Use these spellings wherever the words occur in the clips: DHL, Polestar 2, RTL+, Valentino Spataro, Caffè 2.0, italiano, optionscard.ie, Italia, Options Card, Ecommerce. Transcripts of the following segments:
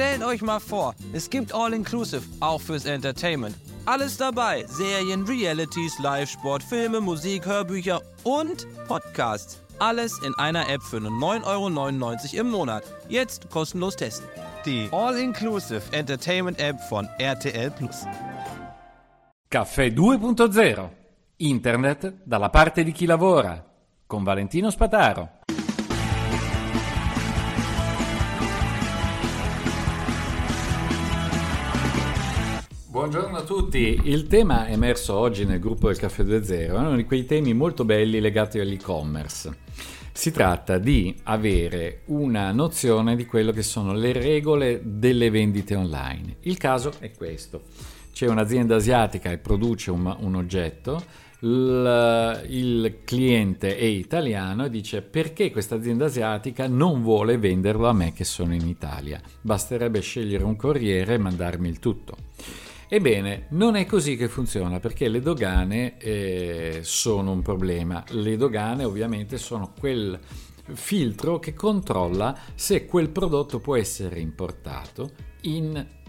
Stellt euch mal vor, es gibt All-Inclusive, auch fürs Entertainment. Alles dabei, Serien, Realities, Live-Sport, Filme, Musik, Hörbücher und Podcasts. Alles in einer App für nur 9,99 € im Monat. Jetzt kostenlos testen. Die All-Inclusive Entertainment App von RTL+. Caffè 2.0. Internet dalla parte di chi lavora. Con Valentino Spataro. Buongiorno a tutti, il tema emerso oggi nel gruppo del Caffè 2.0 è uno di quei temi molto belli legati all'e-commerce. Si tratta di avere una nozione di quello che sono le regole delle vendite online. Il caso è questo: c'è un'azienda asiatica che produce un oggetto, il cliente è italiano e dice: perché questa azienda asiatica non vuole venderlo a me che sono in Italia? Basterebbe scegliere un corriere e mandarmi il tutto. Ebbene, non è così che funziona, perché le dogane sono un problema. Le dogane ovviamente sono quel filtro che controlla se quel prodotto può essere importato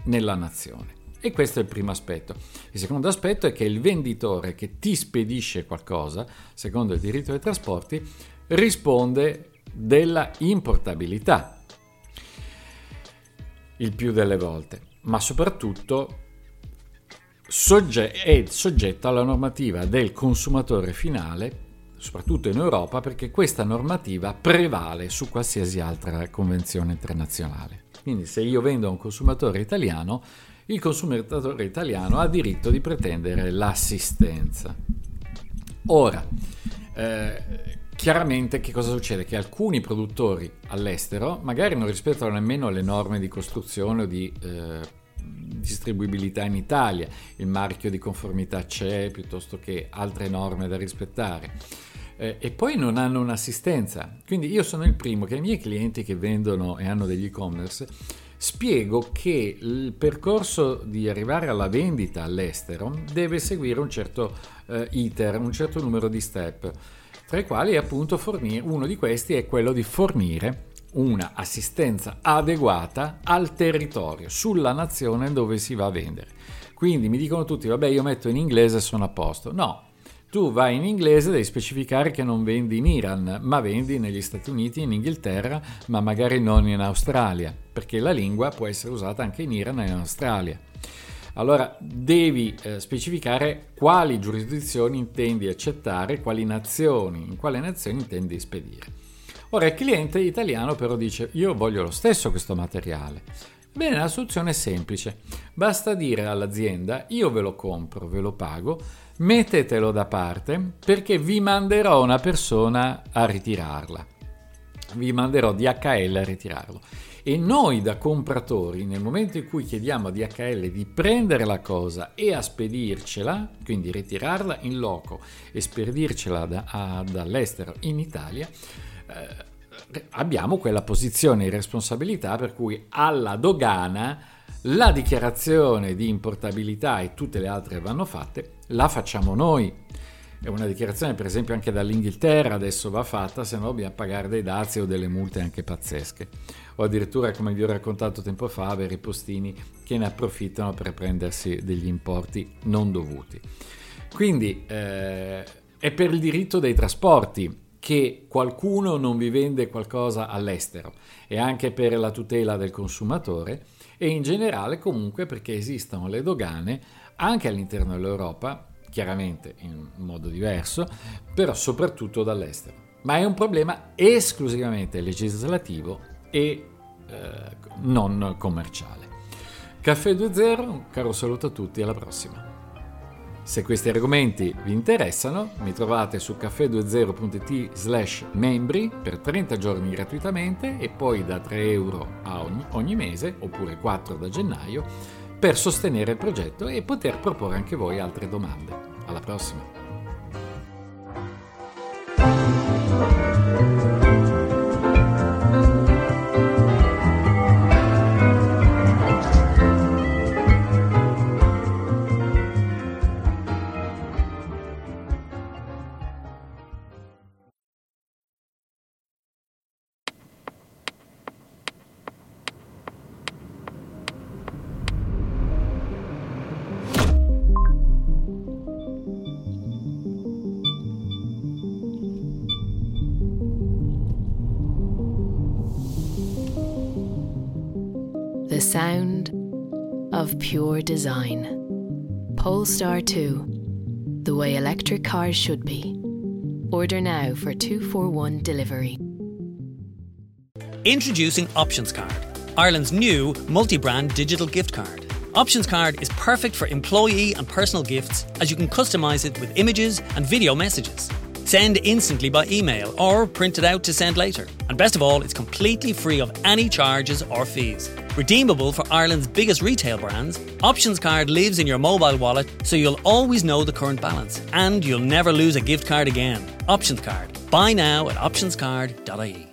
nella nazione. E questo è il primo aspetto. Il secondo aspetto è che il venditore che ti spedisce qualcosa, secondo il diritto dei trasporti, risponde della importabilità, il più delle volte, ma soprattutto è soggetto alla normativa del consumatore finale, soprattutto in Europa, perché questa normativa prevale su qualsiasi altra convenzione internazionale. Quindi se io vendo a un consumatore italiano, il consumatore italiano ha diritto di pretendere l'assistenza. Ora, chiaramente che cosa succede? Che alcuni produttori all'estero magari non rispettano nemmeno le norme di costruzione o di distribuibilità in Italia, il marchio di conformità c'è piuttosto che altre norme da rispettare, e poi non hanno un'assistenza. Quindi io sono il primo che ai miei clienti che vendono e hanno degli e-commerce spiego che il percorso di arrivare alla vendita all'estero deve seguire un certo iter, un certo numero di step, tra i quali appunto uno di questi è quello di fornire una assistenza adeguata al territorio, sulla nazione dove si va a vendere. Quindi mi dicono tutti: vabbè, io metto in inglese e sono a posto. No, tu vai in inglese, devi specificare che non vendi in Iran, ma vendi negli Stati Uniti, in Inghilterra, ma magari non in Australia, perché la lingua può essere usata anche in Iran e in Australia. Allora devi specificare quali giurisdizioni intendi accettare, in quale nazioni intendi spedire. Ora il cliente italiano però dice: io voglio lo stesso questo materiale. Bene, la soluzione è semplice, basta dire all'azienda: io ve lo compro, ve lo pago, mettetelo da parte perché vi manderò una persona a ritirarla, vi manderò DHL a ritirarlo. E noi da compratori, nel momento in cui chiediamo a DHL di prendere la cosa e a spedircela, quindi ritirarla in loco e spedircela dall'estero in Italia, abbiamo quella posizione di responsabilità per cui alla dogana la dichiarazione di importabilità e tutte le altre che vanno fatte la facciamo noi. È una dichiarazione, per esempio, anche dall'Inghilterra adesso va fatta, se no dobbiamo pagare dei dazi o delle multe anche pazzesche, o addirittura, come vi ho raccontato tempo fa, avere i postini che ne approfittano per prendersi degli importi non dovuti. Quindi è per il diritto dei trasporti che qualcuno non vi vende qualcosa all'estero, e anche per la tutela del consumatore, e in generale comunque perché esistono le dogane anche all'interno dell'Europa, chiaramente in modo diverso, però soprattutto dall'estero. Ma è un problema esclusivamente legislativo e non commerciale. Caffè 2.0, un caro saluto a tutti, alla prossima. Se questi argomenti vi interessano, mi trovate su caffè20.it/membri per 30 giorni gratuitamente e poi da €3 a ogni mese, oppure 4 da gennaio, per sostenere il progetto e poter proporre anche voi altre domande. Alla prossima! sound of pure design. Polestar 2, the way electric cars should be. Order now for 241 delivery. Introducing Options Card, Ireland's new multi-brand digital gift card. Options Card is perfect for employee and personal gifts, as you can customise it with images and video messages. Send instantly by email or print it out to send later. And best of all, it's completely free of any charges or fees. Redeemable for Ireland's biggest retail brands, Options Card lives in your mobile wallet, so you'll always know the current balance and you'll never lose a gift card again. Options Card. Buy now at optionscard.ie.